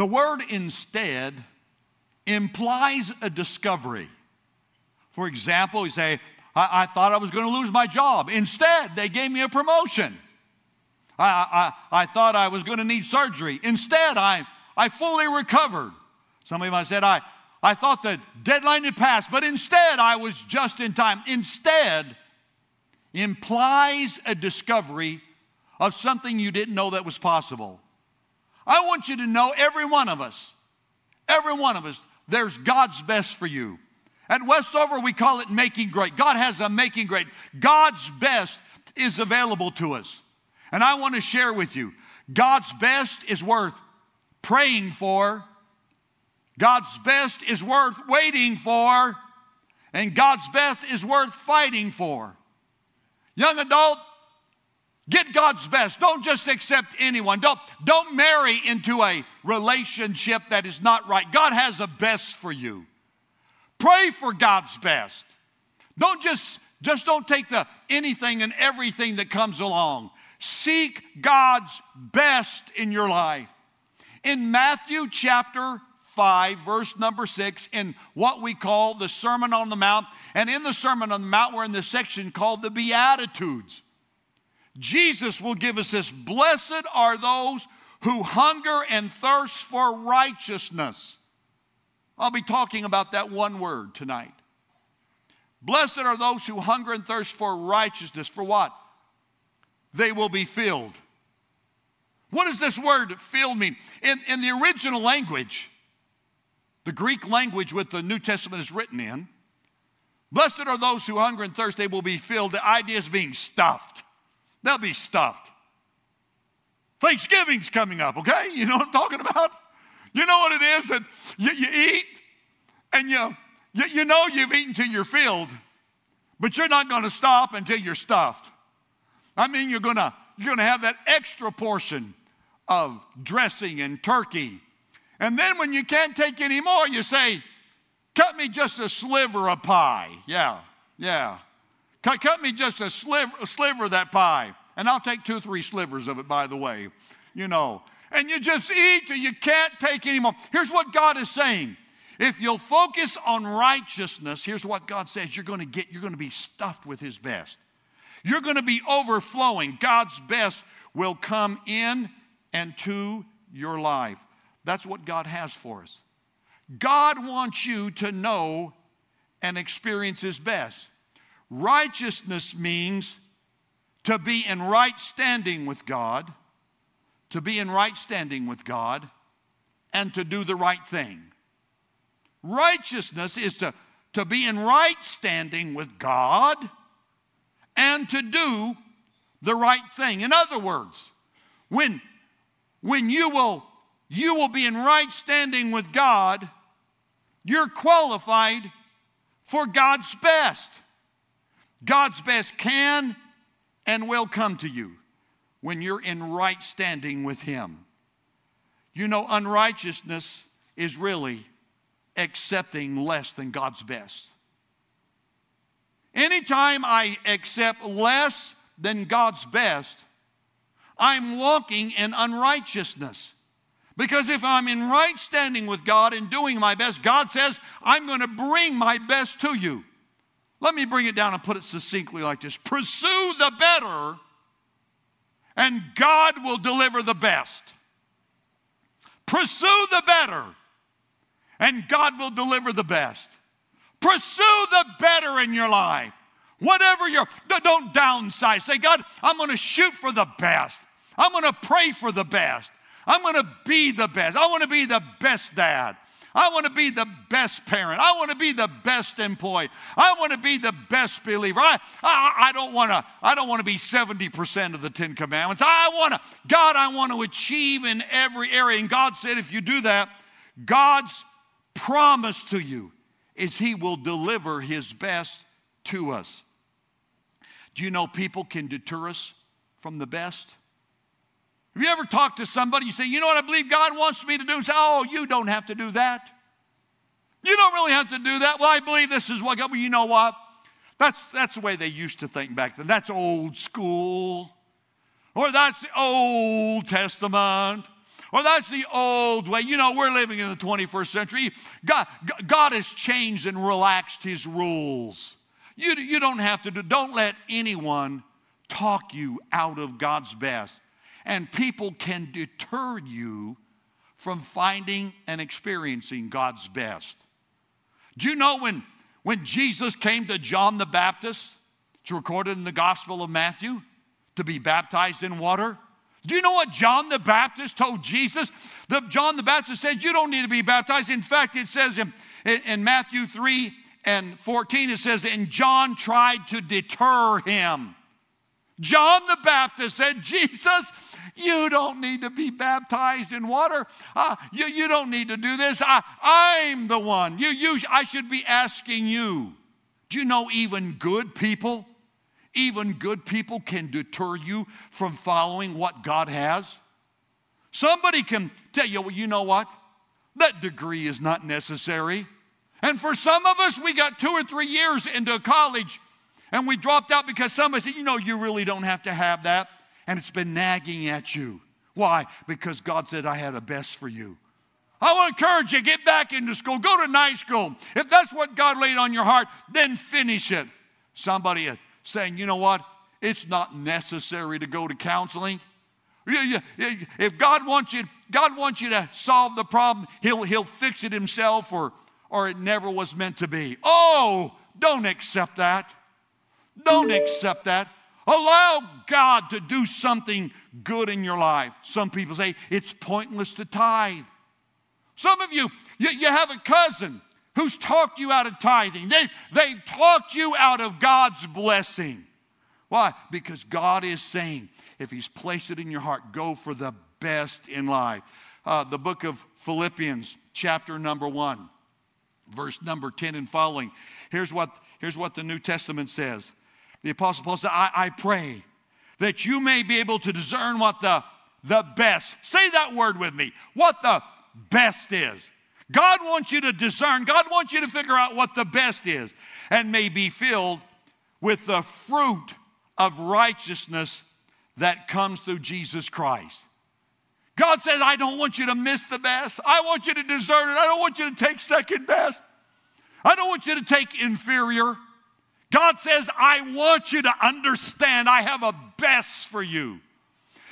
The word instead implies a discovery. For example, you say, I thought I was going to lose my job. Instead, they gave me a promotion. I thought I was going to need surgery. Instead, I fully recovered. Somebody might have said, I thought the deadline had passed, but instead I was just in time. Instead implies a discovery of something you didn't know that was possible. I want you to know, every one of us, there's God's best for you. At Westover, we call it making great. God has a making great. God's best is available to us. And I want to share with you, God's best is worth praying for. God's best is worth waiting for, and God's best is worth fighting for. Young adult, get God's best. Don't just accept anyone. Don't marry into a relationship that is not right. God has a best for you. Pray for God's best. Don't just don't take the anything and everything that comes along. Seek God's best in your life. In Matthew chapter 5, verse number 6, in what we call the Sermon on the Mount. And in the Sermon on the Mount, we're in this section called the Beatitudes. Jesus will give us this: blessed are those who hunger and thirst for righteousness. I'll be talking about that one word tonight. Blessed are those who hunger and thirst for righteousness. For what? They will be filled. What does this word filled mean? In the original language, the Greek language with the New Testament is written in, blessed are those who hunger and thirst, they will be filled. The idea is being stuffed. They'll be stuffed. Thanksgiving's coming up, okay? You know what I'm talking about? You know what it is that you eat and you know you've eaten till you're filled, but you're not going to stop until you're stuffed. I mean, you're going to have that extra portion of dressing and turkey. And then when you can't take any more, you say, cut me just a sliver of pie. Yeah. Cut me just a sliver of that pie. And I'll take 2 or 3 slivers of it, by the way. You know. And you just eat till you can't take any more. Here's what God is saying. If you'll focus on righteousness, here's what God says you're going to be stuffed with His best. You're going to be overflowing. God's best will come in and to your life. That's what God has for us. God wants you to know and experience His best. Righteousness means to be in right standing with God, and to do the right thing. Righteousness is to be in right standing with God and to do the right thing. In other words, when you will be in right standing with God, you're qualified for God's best. God's best can and will come to you when you're in right standing with Him. You know, unrighteousness is really accepting less than God's best. Anytime I accept less than God's best, I'm walking in unrighteousness. Because if I'm in right standing with God and doing my best, God says, I'm going to bring my best to you. Let me bring it down and put it succinctly like this. Pursue the better, and God will deliver the best. Pursue the better, and God will deliver the best. Pursue the better in your life. Whatever don't downsize. Say, God, I'm going to shoot for the best. I'm going to pray for the best. I'm going to be the best. I want to be the best dad. I want to be the best parent. I want to be the best employee. I want to be the best believer. I don't want to be 70% of the 10 Commandments. I want to achieve in every area. And God said, if you do that, God's promise to you is He will deliver His best to us. Do you know people can deter us from the best? Have you ever talked to somebody, you say, you know what I believe God wants me to do? And say, oh, you don't have to do that. You don't really have to do that. Well, I believe this is what God, well, you know what? That's the way they used to think back then. That's old school. Or that's the Old Testament. Well, that's the old way. You know, we're living in the 21st century. God has changed and relaxed his rules. You don't have to do, don't let anyone talk you out of God's best. And people can deter you from finding and experiencing God's best. Do you know when Jesus came to John the Baptist, it's recorded in the Gospel of Matthew, to be baptized in water? Do you know what John the Baptist told Jesus? John the Baptist said, you don't need to be baptized. In fact, it says in Matthew 3 and 14, it says, and John tried to deter him. John the Baptist said, Jesus, you don't need to be baptized in water. You don't need to do this. I'm the one. I should be asking you. Do you know even good people can deter you from following what God has? Somebody can tell you, well, you know what? That degree is not necessary. And for some of us, we got 2 or 3 years into college and we dropped out because somebody said, you know, you really don't have to have that. And it's been nagging at you. Why? Because God said, I had a best for you. I want to encourage you, get back into school. Go to night school. If that's what God laid on your heart, then finish it. Somebody is saying, you know what? It's not necessary to go to counseling. If God wants you to solve the problem, He'll fix it himself or it never was meant to be. Oh, don't accept that. Don't accept that. Allow God to do something good in your life. Some people say it's pointless to tithe. Some of you have a cousin who's talked you out of tithing. They've talked you out of God's blessing. Why? Because God is saying, if he's placed it in your heart, go for the best in life. The book of Philippians, chapter number 1, verse number 10 and following. Here's what the New Testament says. The Apostle Paul said, I pray that you may be able to discern what the best, say that word with me, what the best is. God wants you to discern. God wants you to figure out what the best is, and may be filled with the fruit of righteousness that comes through Jesus Christ. God says, I don't want you to miss the best. I want you to discern it. I don't want you to take second best. I don't want you to take inferior. God says, I want you to understand I have a best for you.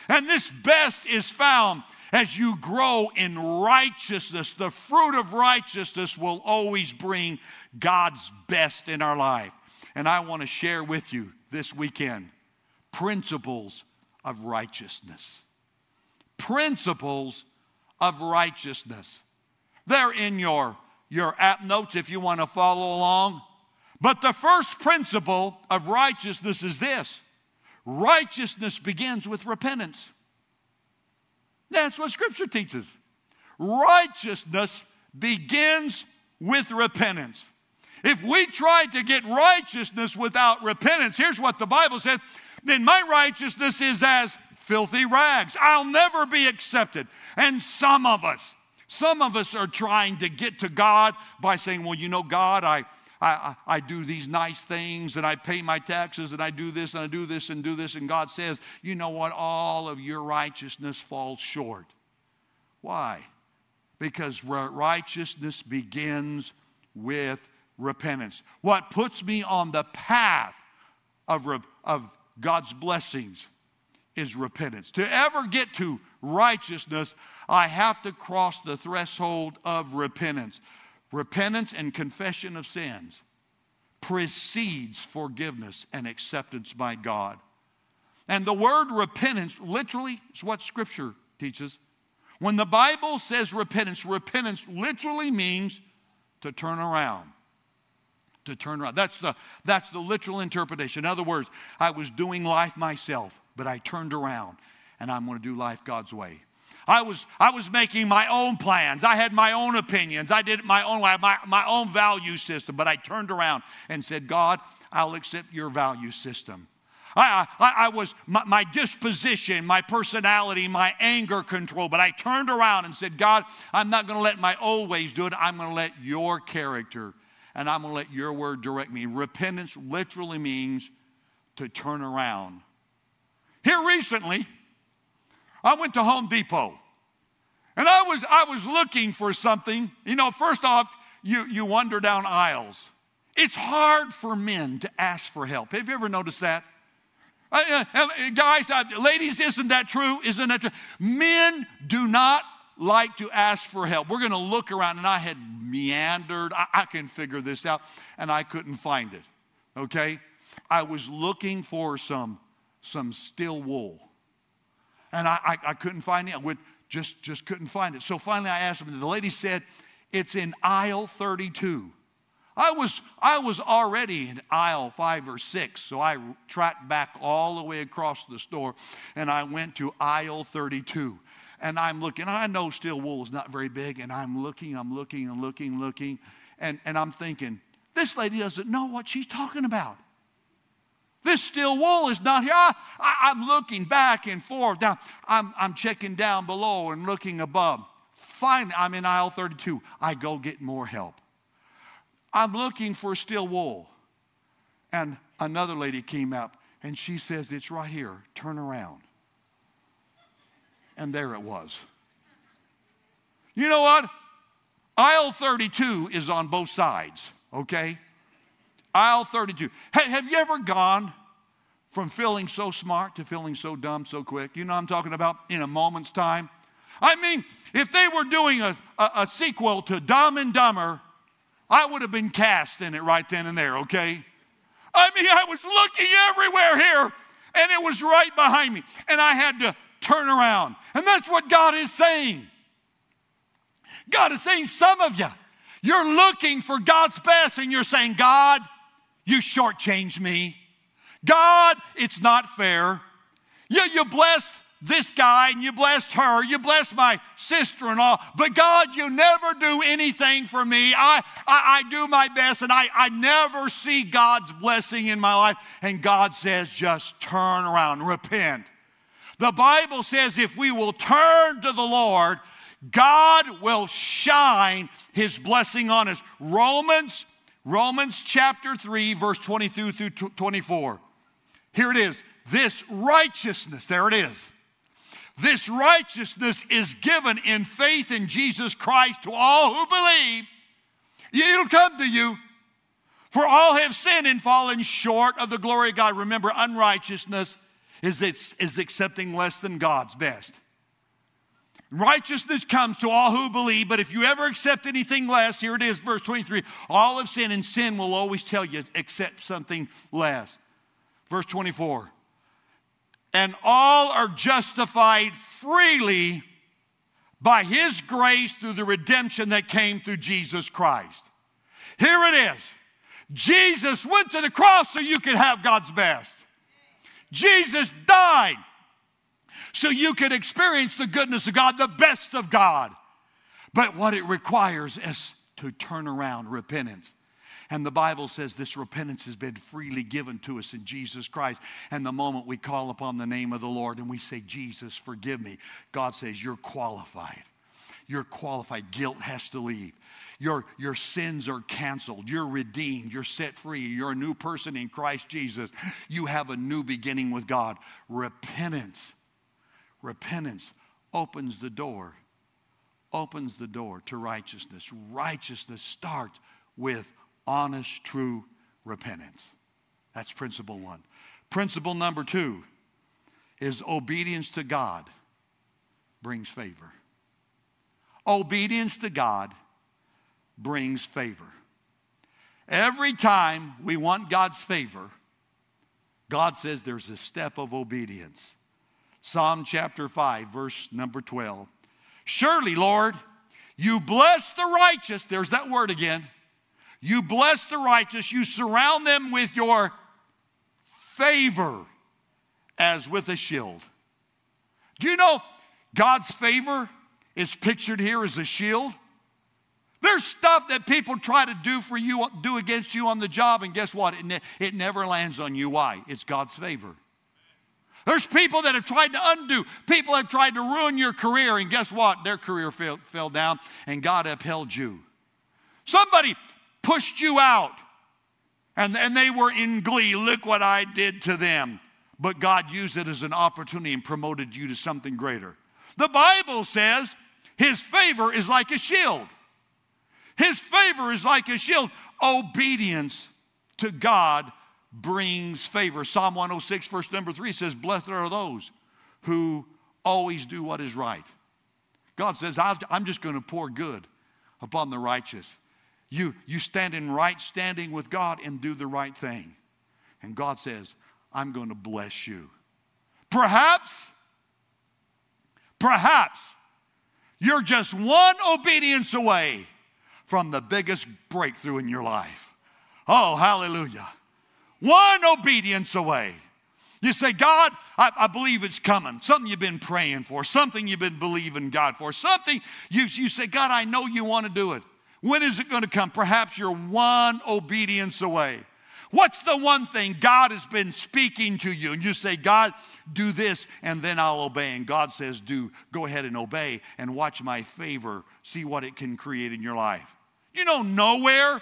And this best is found as you grow in righteousness. The fruit of righteousness will always bring God's best in our life. And I want to share with you this weekend principles of righteousness. Principles of righteousness. They're in your app notes if you want to follow along. But the first principle of righteousness is this. Righteousness begins with repentance. That's what Scripture teaches. Righteousness begins with repentance. If we try to get righteousness without repentance, here's what the Bible said, then my righteousness is as filthy rags. I'll never be accepted. And some of us are trying to get to God by saying, well, you know, God, I do these nice things, and I pay my taxes, and I do this, and I do this, and do this. And God says, you know what? All of your righteousness falls short. Why? Because righteousness begins with repentance. What puts me on the path of God's blessings is repentance. To ever get to righteousness, I have to cross the threshold of repentance. Repentance and confession of sins precedes forgiveness and acceptance by God. And the word repentance literally is what Scripture teaches. When the Bible says repentance, repentance literally means to turn around. To turn around. That's the literal interpretation. In other words, I was doing life myself, but I turned around and I'm going to do life God's way. I was making my own plans. I had my own opinions. I did it my own way, my own value system. But I turned around and said, God, I'll accept your value system. I was my disposition, my personality, my anger control. But I turned around and said, God, I'm not going to let my old ways do it. I'm going to let your character and I'm going to let your word direct me. Repentance literally means to turn around. Here recently, I went to Home Depot. And I was looking for something. You know, first off, you wander down aisles. It's hard for men to ask for help. Have you ever noticed that? Guys, ladies, isn't that true? Isn't that true? Men do not like to ask for help. We're going to look around, and I had meandered. I can figure this out, and I couldn't find it, okay? I was looking for some steel wool, and I couldn't find it. I would, just couldn't find it. So finally I asked them. The lady said, it's in aisle 32. I was already in aisle 5 or 6, so I tracked back all the way across the store, and I went to aisle 32. And I'm looking. I know steel wool is not very big, and I'm looking, and I'm thinking, this lady doesn't know what she's talking about. This steel wool is not here. I'm looking back and forth. Now, I'm checking down below and looking above. Finally, I'm in aisle 32. I go get more help. I'm looking for steel wool. And another lady came up, and she says, it's right here. Turn around. And there it was. You know what? Aisle 32 is on both sides, okay? Aisle 32. Hey, have you ever gone from feeling so smart to feeling so dumb so quick? You know what I'm talking about? In a moment's time. I mean, if they were doing a sequel to Dumb and Dumber, I would have been cast in it right then and there, okay? I mean, I was looking everywhere here, and it was right behind me, and I had to turn around. And that's what God is saying. God is saying, some of you, you're looking for God's best, and you're saying, God, you shortchanged me. God, it's not fair. You blessed this guy, and you blessed her, you blessed my sister-in-law, but God, you never do anything for me. I do my best, and I never see God's blessing in my life. And God says, just turn around, repent. The Bible says if we will turn to the Lord, God will shine his blessing on us. Romans chapter 3, verse 22 through 24. Here it is. This righteousness, there it is. This righteousness is given in faith in Jesus Christ to all who believe. It'll come to you. For all have sinned and fallen short of the glory of God. Remember, unrighteousness is accepting less than God's best. Righteousness comes to all who believe, but if you ever accept anything less, here it is, verse 23, all have sinned, and sin will always tell you accept something less. Verse 24. And all are justified freely by his grace through the redemption that came through Jesus Christ. Here it is. Jesus went to the cross so you could have God's best. Jesus died so you could experience the goodness of God, the best of God. But what it requires is to turn around, repentance. And the Bible says this repentance has been freely given to us in Jesus Christ. And the moment we call upon the name of the Lord and we say, Jesus, forgive me, God says, you're qualified. You're qualified. Guilt has to leave. Your sins are canceled. You're redeemed. You're set free. You're a new person in Christ Jesus. You have a new beginning with God. Repentance opens the door to righteousness. Righteousness starts with honest, true repentance. That's principle one. Principle number two is obedience to God brings favor. Obedience to God brings favor. Every time we want God's favor, God says there's a step of obedience. Psalm chapter 5, verse number 12. Surely, Lord, you bless the righteous. There's that word again. You bless the righteous. You surround them with your favor as with a shield. Do you know God's favor is pictured here as a shield? There's stuff that people try to do for you, do against you on the job, and guess what? It never lands on you. Why? It's God's favor. There's people that have tried to undo. People have tried to ruin your career, and guess what? Their career fell down, and God upheld you. Somebody pushed you out, and they were in glee. Look what I did to them. But God used it as an opportunity and promoted you to something greater. The Bible says His favor is like a shield. His favor is like a shield. Obedience to God brings favor. Psalm 106, verse number 3 says, blessed are those who always do what is right. God says, I'm just going to pour good upon the righteous. You stand in right standing with God and do the right thing. And God says, I'm going to bless you. Perhaps you're just one obedience away from the biggest breakthrough in your life. Oh, hallelujah. One obedience away. You say, God, I believe it's coming. Something you've been praying for. Something you've been believing God for. Something you say, God, I know you want to do it. When is it going to come? Perhaps you're one obedience away. What's the one thing God has been speaking to you? And you say, God, do this, and then I'll obey. And God says, go ahead and obey, and watch my favor. See what it can create in your life. You know, nowhere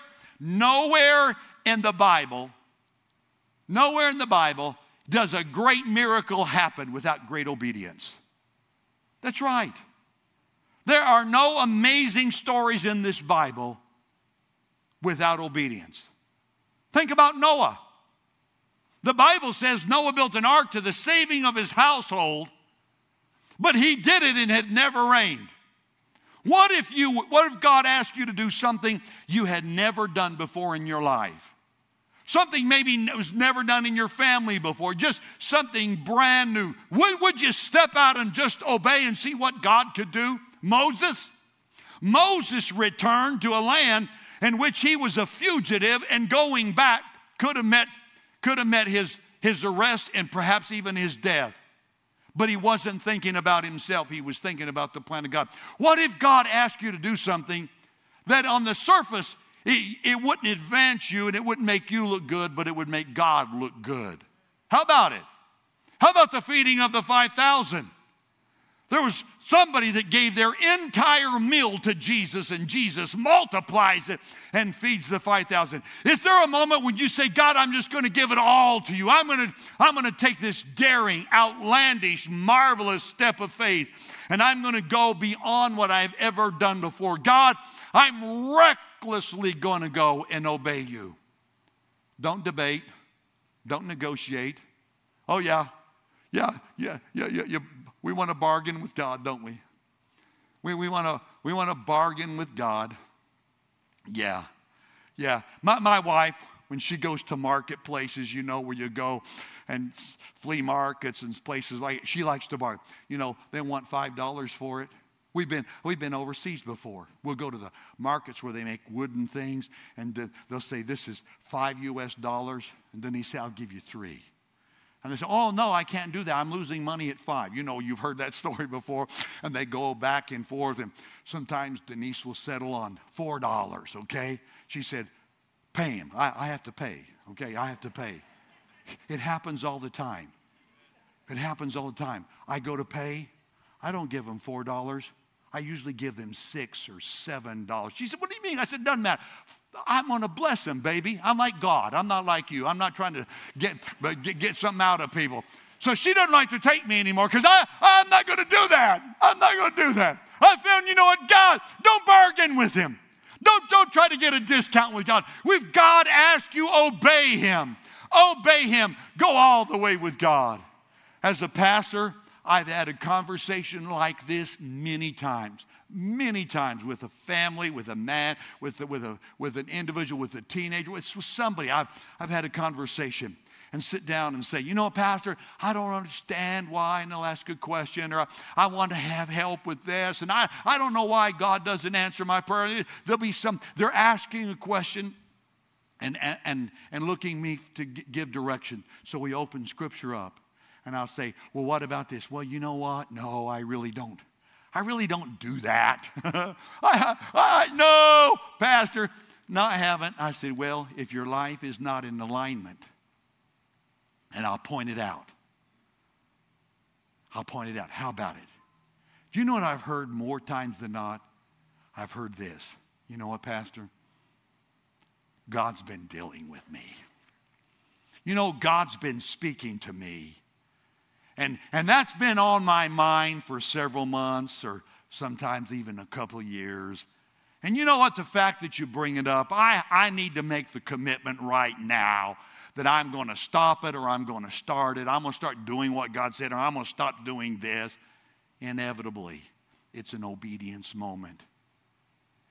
in the Bible, does a great miracle happen without great obedience. That's right. There are no amazing stories in this Bible without obedience. Think about Noah. The Bible says Noah built an ark to the saving of his household, but he did it and it never rained. What if God asked you to do something you had never done before in your life? Something maybe was never done in your family before, just something brand new. Would you step out and just obey and see what God could do? Moses returned to a land in which he was a fugitive, and going back could have met his arrest and perhaps even his death. But he wasn't thinking about himself. He was thinking about the plan of God. What if God asked you to do something that on the surface it wouldn't advance you and it wouldn't make you look good, but it would make God look good? How about it? How about the feeding of the 5,000? There was somebody that gave their entire meal to Jesus, and Jesus multiplies it and feeds the 5,000. Is there a moment when you say, God, I'm just going to give it all to you. I'm going to take this daring, outlandish, marvelous step of faith, and I'm going to go beyond what I've ever done before. God, I'm recklessly going to go and obey you. Don't debate. Don't negotiate. Oh, yeah. We want to bargain with God, don't we? We want to bargain with God. Yeah. My wife, when she goes to marketplaces, you know, where you go and flea markets and places like that, she likes to bargain. You know, they want $5 for it. We've been overseas before. We'll go to the markets where they make wooden things, and they'll say, this is $5 US, and then they say, I'll give you $3. And they say, oh, no, I can't do that. I'm losing money at $5. You know, you've heard that story before. And they go back and forth. And sometimes Denise will settle on $4, okay? She said, pay him. I have to pay, okay? I have to pay. It happens all the time. It happens all the time. I go to pay. I don't give them $4. I usually give them $6 or $7. She said, what do you mean? I said, doesn't matter. I'm going to bless them, baby. I'm like God. I'm not like you. I'm not trying to get something out of people. So she doesn't like to take me anymore because I'm not going to do that. I'm not going to do that. I found, you know what, God, don't bargain with him. Don't try to get a discount with God. If God asks you, obey him. Obey him. Go all the way with God. As a pastor, I've had a conversation like this many times with a family, with a man, with an individual, with a teenager, with somebody. I've had a conversation and sit down and say, you know, Pastor, I don't understand why, and they'll ask a question, or I want to have help with this, and I don't know why God doesn't answer my prayer. There'll be some, they're asking a question and looking me to give direction. So we open Scripture up. And I'll say, well, what about this? Well, you know what? No, I really don't. I really don't do that. No, Pastor, no, I haven't. I said, well, if your life is not in alignment, and I'll point it out. I'll point it out. How about it? Do you know what I've heard more times than not? I've heard this. You know what, Pastor? God's been dealing with me. You know, God's been speaking to me. And that's been on my mind for several months or sometimes even a couple years. And you know what? The fact that you bring it up, I need to make the commitment right now that I'm going to stop it, or I'm going to start it. I'm going to start doing what God said, or I'm going to stop doing this. Inevitably, it's an obedience moment.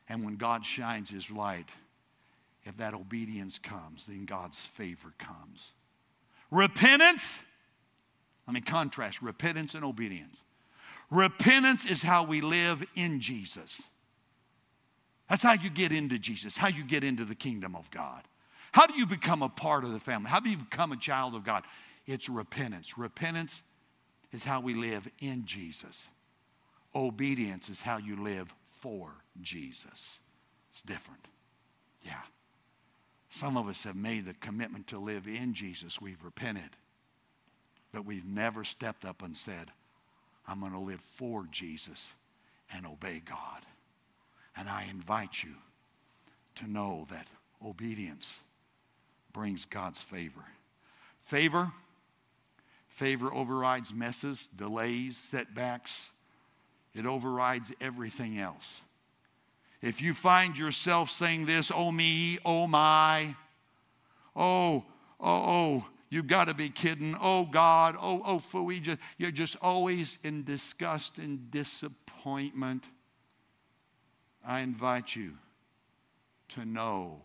And when God shines his light, if that obedience comes, then God's favor comes. Repentance, I mean, contrast repentance and obedience. Repentance is how we live in Jesus. That's how you get into Jesus, how you get into the kingdom of God. How do you become a part of the family? How do you become a child of God? It's repentance. Repentance is how we live in Jesus. Obedience is how you live for Jesus. It's different. Yeah. Some of us have made the commitment to live in Jesus. We've repented, but we've never stepped up and said, I'm going to live for Jesus and obey God. And I invite you to know that obedience brings God's favor. Favor overrides messes, delays, setbacks. It overrides everything else. If you find yourself saying this, oh me, oh my, oh, you've got to be kidding, oh God, oh, fooey, you're just always in disgust and disappointment. I invite you to know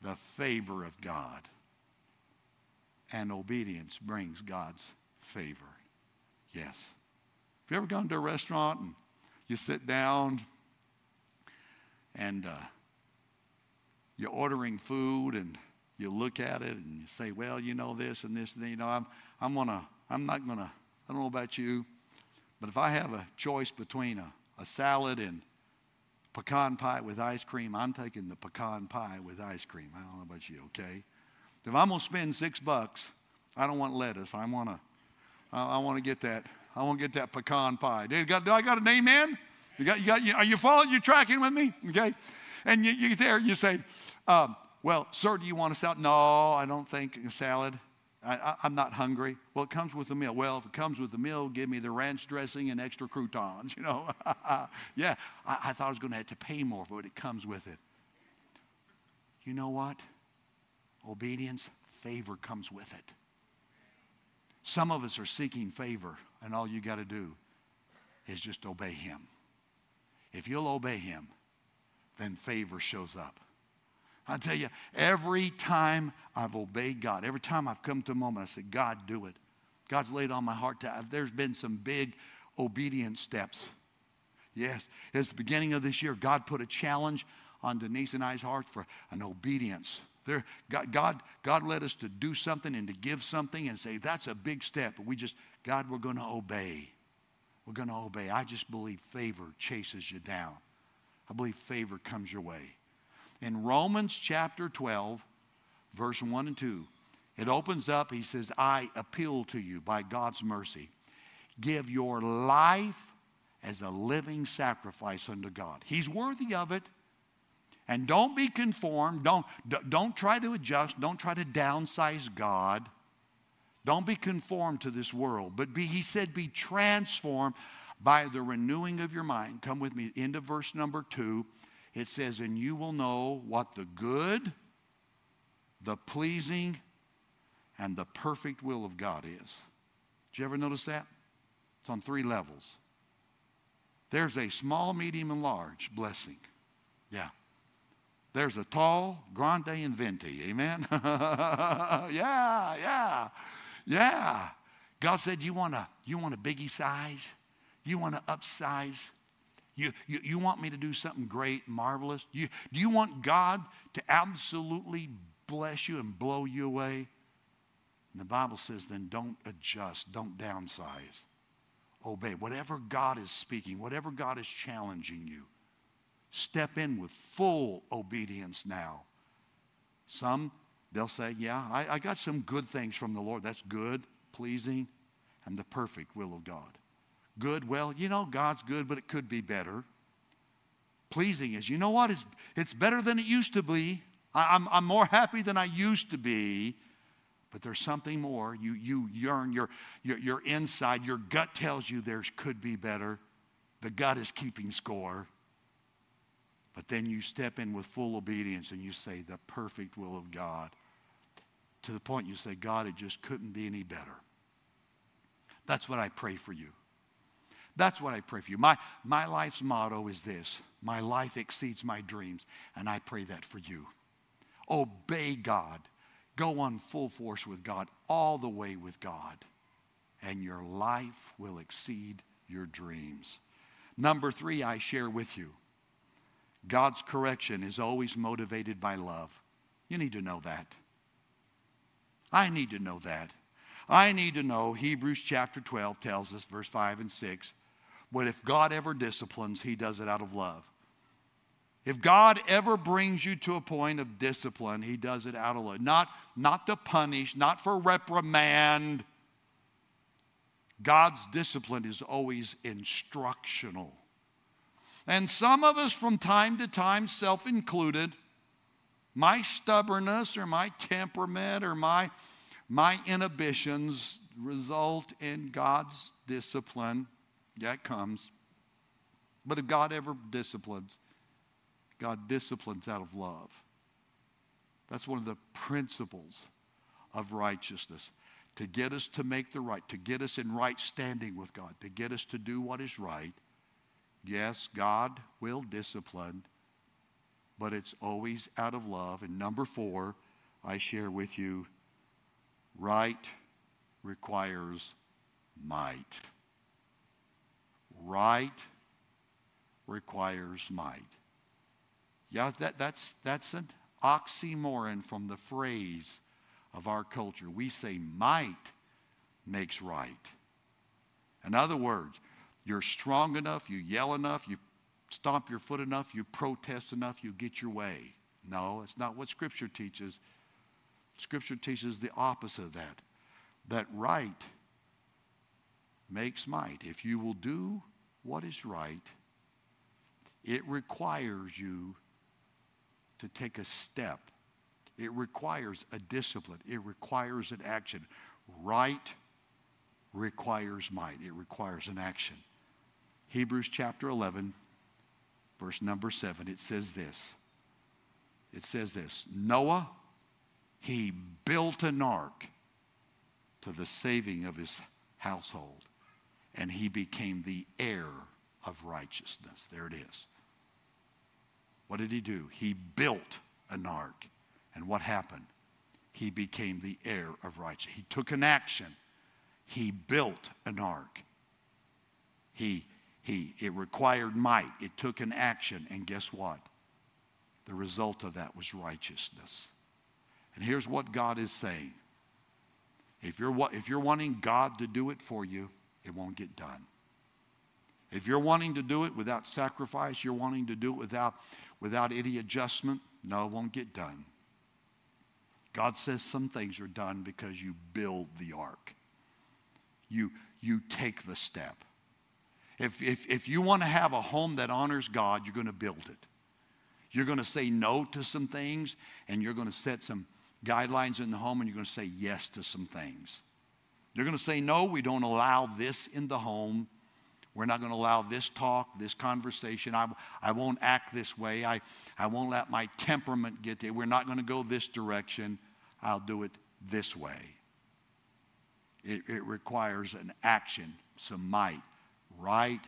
the favor of God, and obedience brings God's favor. Yes. Have you ever gone to a restaurant and you sit down and you're ordering food and you look at it and you say, well, you know, this and this, and then, you know, I'm not gonna, I don't know about you, but if I have a choice between a salad and pecan pie with ice cream, I'm taking the pecan pie with ice cream. I don't know about you, okay? If I'm going to spend $6, I don't want lettuce. I want to get that pecan pie. Do I got an amen? Are you following? You tracking with me? Okay? And you get there and you say, well, sir, do you want a salad? No, I don't think salad. I'm not hungry. Well, it comes with the meal. Well, if it comes with the meal, give me the ranch dressing and extra croutons, you know. Yeah, I thought I was going to have to pay more for it. It comes with it. You know what? Obedience, favor comes with it. Some of us are seeking favor, and all you got to do is just obey him. If you'll obey him, then favor shows up. I tell you, every time I've obeyed God, every time I've come to a moment, I said, God, do it. God's laid on my heart. There's been some big obedience steps. Yes, it's the beginning of this year. God put a challenge on Denise and I's heart for an obedience. God led us to do something and to give something and say, that's a big step. But God, we're going to obey. We're going to obey. I just believe favor chases you down. I believe favor comes your way. In Romans chapter 12, verse 1 and 2, it opens up. He says, I appeal to you by God's mercy. Give your life as a living sacrifice unto God. He's worthy of it. And don't be conformed. Don't try to adjust. Don't try to downsize God. Don't be conformed to this world. But he said, be transformed by the renewing of your mind. Come with me into verse number 2. It says, and you will know what the good, the pleasing, and the perfect will of God is. Did you ever notice that? It's on 3 levels. There's a small, medium, and large blessing. Yeah. There's a tall, grande, and venti. Amen? Yeah. God said, you want a biggie size? You want to upsize? You want me to do something great, marvelous? Do you want God to absolutely bless you and blow you away? And the Bible says, then don't adjust, don't downsize. Obey. Whatever God is speaking, whatever God is challenging you, step in with full obedience now. Some, they'll say, yeah, I got some good things from the Lord. That's good, pleasing, and the perfect will of God. Good, well, you know, God's good, but it could be better. Pleasing is, you know what? It's better than it used to be. I'm more happy than I used to be. But there's something more. You yearn, your inside, your gut tells you there could be better. The gut is keeping score. But then you step in with full obedience and you say the perfect will of God. To the point you say, God, it just couldn't be any better. That's what I pray for you. That's what I pray for you. My life's motto is this: my life exceeds my dreams, and I pray that for you. Obey God. Go on full force with God, all the way with God, and your life will exceed your dreams. Number three, I share with you, God's correction is always motivated by love. You need to know that. I need to know that. I need to know, Hebrews chapter 12 tells us, verse 5 and 6, but if God ever disciplines, he does it out of love. If God ever brings you to a point of discipline, he does it out of love. Not to punish, not for reprimand. God's discipline is always instructional. And some of us from time to time, self-included, my stubbornness or my temperament or my inhibitions result in God's discipline. Yeah, it comes. But if God ever disciplines, God disciplines out of love. That's one of the principles of righteousness, to get us to make the right, to get us in right standing with God, to get us to do what is right. Yes, God will discipline, but it's always out of love. And number four, I share with you, right requires might. Right requires might. Yeah, that's an oxymoron from the phrase of our culture. We say might makes right. In other words, you're strong enough, you yell enough, you stomp your foot enough, you protest enough, you get your way. No, it's not what Scripture teaches. Scripture teaches the opposite of that. That right makes might. If you will do what is right, it requires you to take a step. It requires a discipline. It requires an action. Right requires might. It requires an action. Hebrews chapter 11, verse number 7, it says this. It says this: Noah, he built an ark to the saving of his household, and he became the heir of righteousness. There it is. What did he do? He built an ark. And what happened? He became the heir of righteousness. He took an action. He built an ark. It required might. It took an action. And guess what? The result of that was righteousness. And here's what God is saying. If you're wanting God to do it for you, it won't get done. If you're wanting to do it without sacrifice, you're wanting to do it without any adjustment, no, it won't get done. God says some things are done because you build the ark. You take the step. If you want to have a home that honors God, you're going to build it. You're going to say no to some things, and you're going to set some guidelines in the home, and you're going to say yes to some things. You're going to say, no, we don't allow this in the home. We're not going to allow this talk, this conversation. I won't act this way. I won't let my temperament get there. We're not going to go this direction. I'll do it this way. It requires an action, some might. Might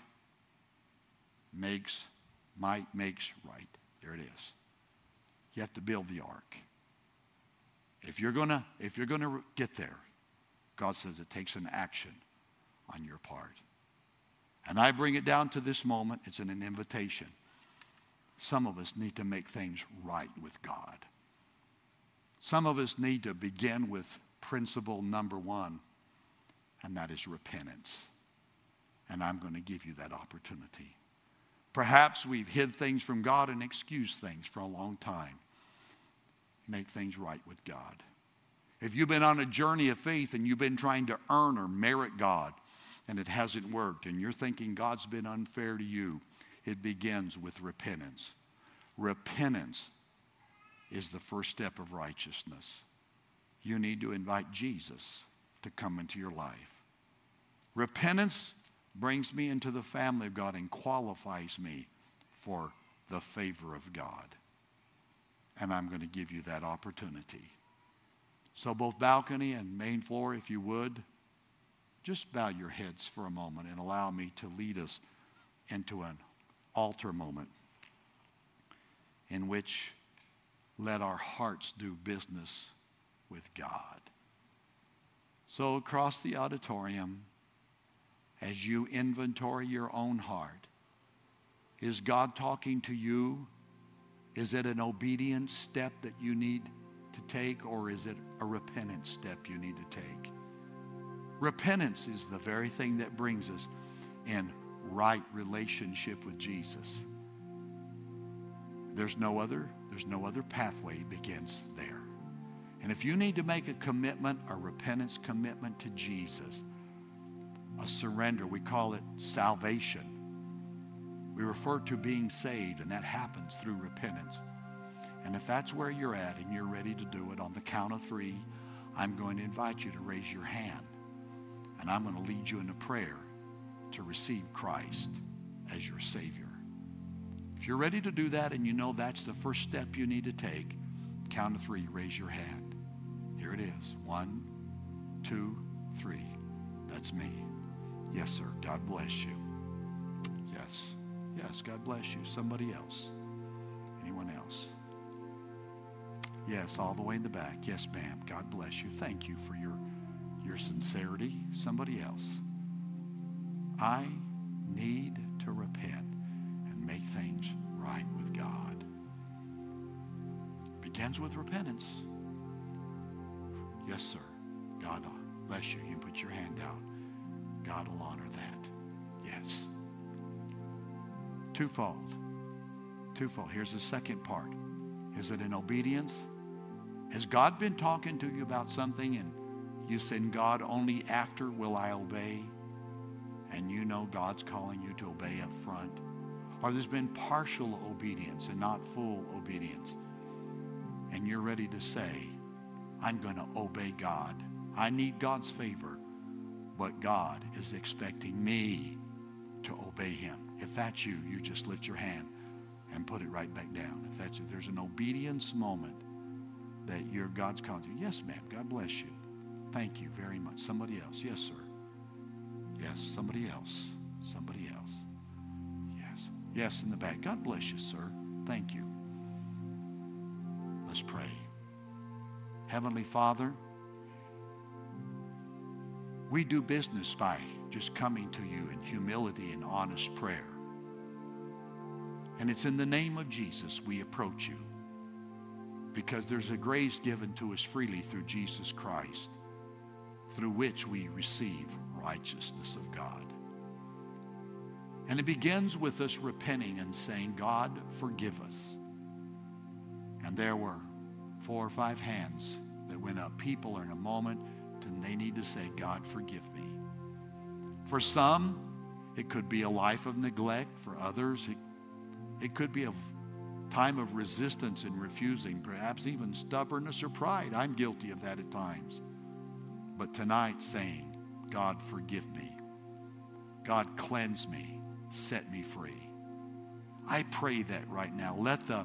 makes right. There it is. You have to build the ark. If you're gonna get there, God says it takes an action on your part. And I bring it down to this moment. It's an invitation. Some of us need to make things right with God. Some of us need to begin with principle number one, and that is repentance. And I'm going to give you that opportunity. Perhaps we've hid things from God and excused things for a long time. Make things right with God. If you've been on a journey of faith and you've been trying to earn or merit God and it hasn't worked and you're thinking God's been unfair to you, it begins with repentance. Repentance is the first step of righteousness. You need to invite Jesus to come into your life. Repentance brings me into the family of God and qualifies me for the favor of God. And I'm going to give you that opportunity. So both balcony and main floor, if you would, just bow your heads for a moment and allow me to lead us into an altar moment in which let our hearts do business with God. So across the auditorium, as you inventory your own heart, is God talking to you? Is it an obedience step that you need to take, or is it a repentance step you need to take? Repentance is the very thing that brings us in right relationship with Jesus. There's no other pathway begins there. And if you need to make a commitment, a repentance commitment to Jesus, a surrender, we call it salvation. We refer to being saved, and that happens through repentance. And if that's where you're at and you're ready to do it, on the count of three, I'm going to invite you to raise your hand. And I'm going to lead you in a prayer to receive Christ as your Savior. If you're ready to do that and you know that's the first step you need to take, count of three, raise your hand. Here it is. 1, 2, 3. That's me. Yes, sir. God bless you. Yes. Yes, God bless you. Somebody else. Anyone else? Yes, all the way in the back. Yes, ma'am. God bless you. Thank you for your sincerity. Somebody else. I need to repent and make things right with God. Begins with repentance. Yes, sir. God bless you. You put your hand out. God will honor that. Yes. Twofold. Twofold. Here's the second part. Is it in obedience? Has God been talking to you about something and you said, God, only after will I obey? And you know God's calling you to obey up front. Or there's been partial obedience and not full obedience. And you're ready to say, I'm going to obey God. I need God's favor, but God is expecting me to obey him. If that's you, you just lift your hand and put it right back down. If that's you, there's an obedience moment that your God's calling you. Yes, ma'am. God bless you. Thank you very much. Somebody else. Yes, sir. Yes, somebody else. Somebody else. Yes. Yes, in the back. God bless you, sir. Thank you. Let's pray. Heavenly Father, we do business by just coming to you in humility and honest prayer. And it's in the name of Jesus we approach you, because there's a grace given to us freely through Jesus Christ, through which we receive righteousness of God. And it begins with us repenting and saying, God, forgive us. And there were 4 or 5 hands that went up. People are in a moment and they need to say, God, forgive me. For some, it could be a life of neglect. For others, it could be a time of resistance and refusing, perhaps even stubbornness or pride. I'm guilty of that at times. But tonight saying, God, forgive me. God, cleanse me. Set me free. I pray that right now. Let the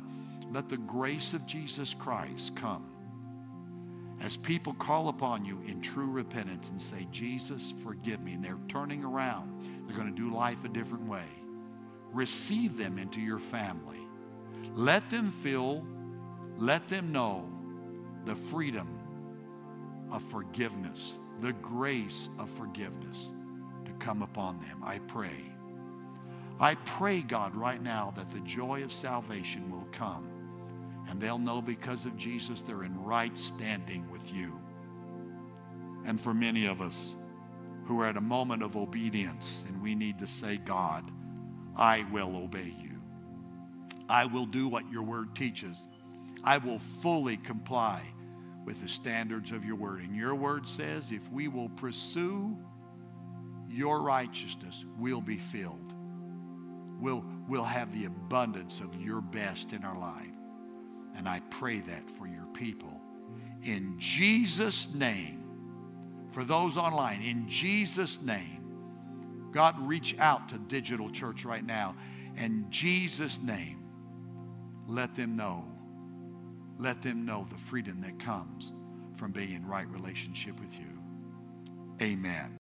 grace of Jesus Christ come as people call upon you in true repentance and say, Jesus, forgive me. And they're turning around. They're going to do life a different way. Receive them into your family. Let them feel, let them know the freedom of forgiveness, the grace of forgiveness to come upon them. I pray, God, right now that the joy of salvation will come. And they'll know because of Jesus they're in right standing with you. And for many of us who are at a moment of obedience and we need to say, God, I will obey you. I will do what your word teaches. I will fully comply with the standards of your word. And your word says if we will pursue your righteousness, we'll be filled. We'll have the abundance of your best in our life. And I pray that for your people. In Jesus' name, for those online, in Jesus' name, God, reach out to Digital Church right now. In Jesus' name, let them know the freedom that comes from being in right relationship with you. Amen.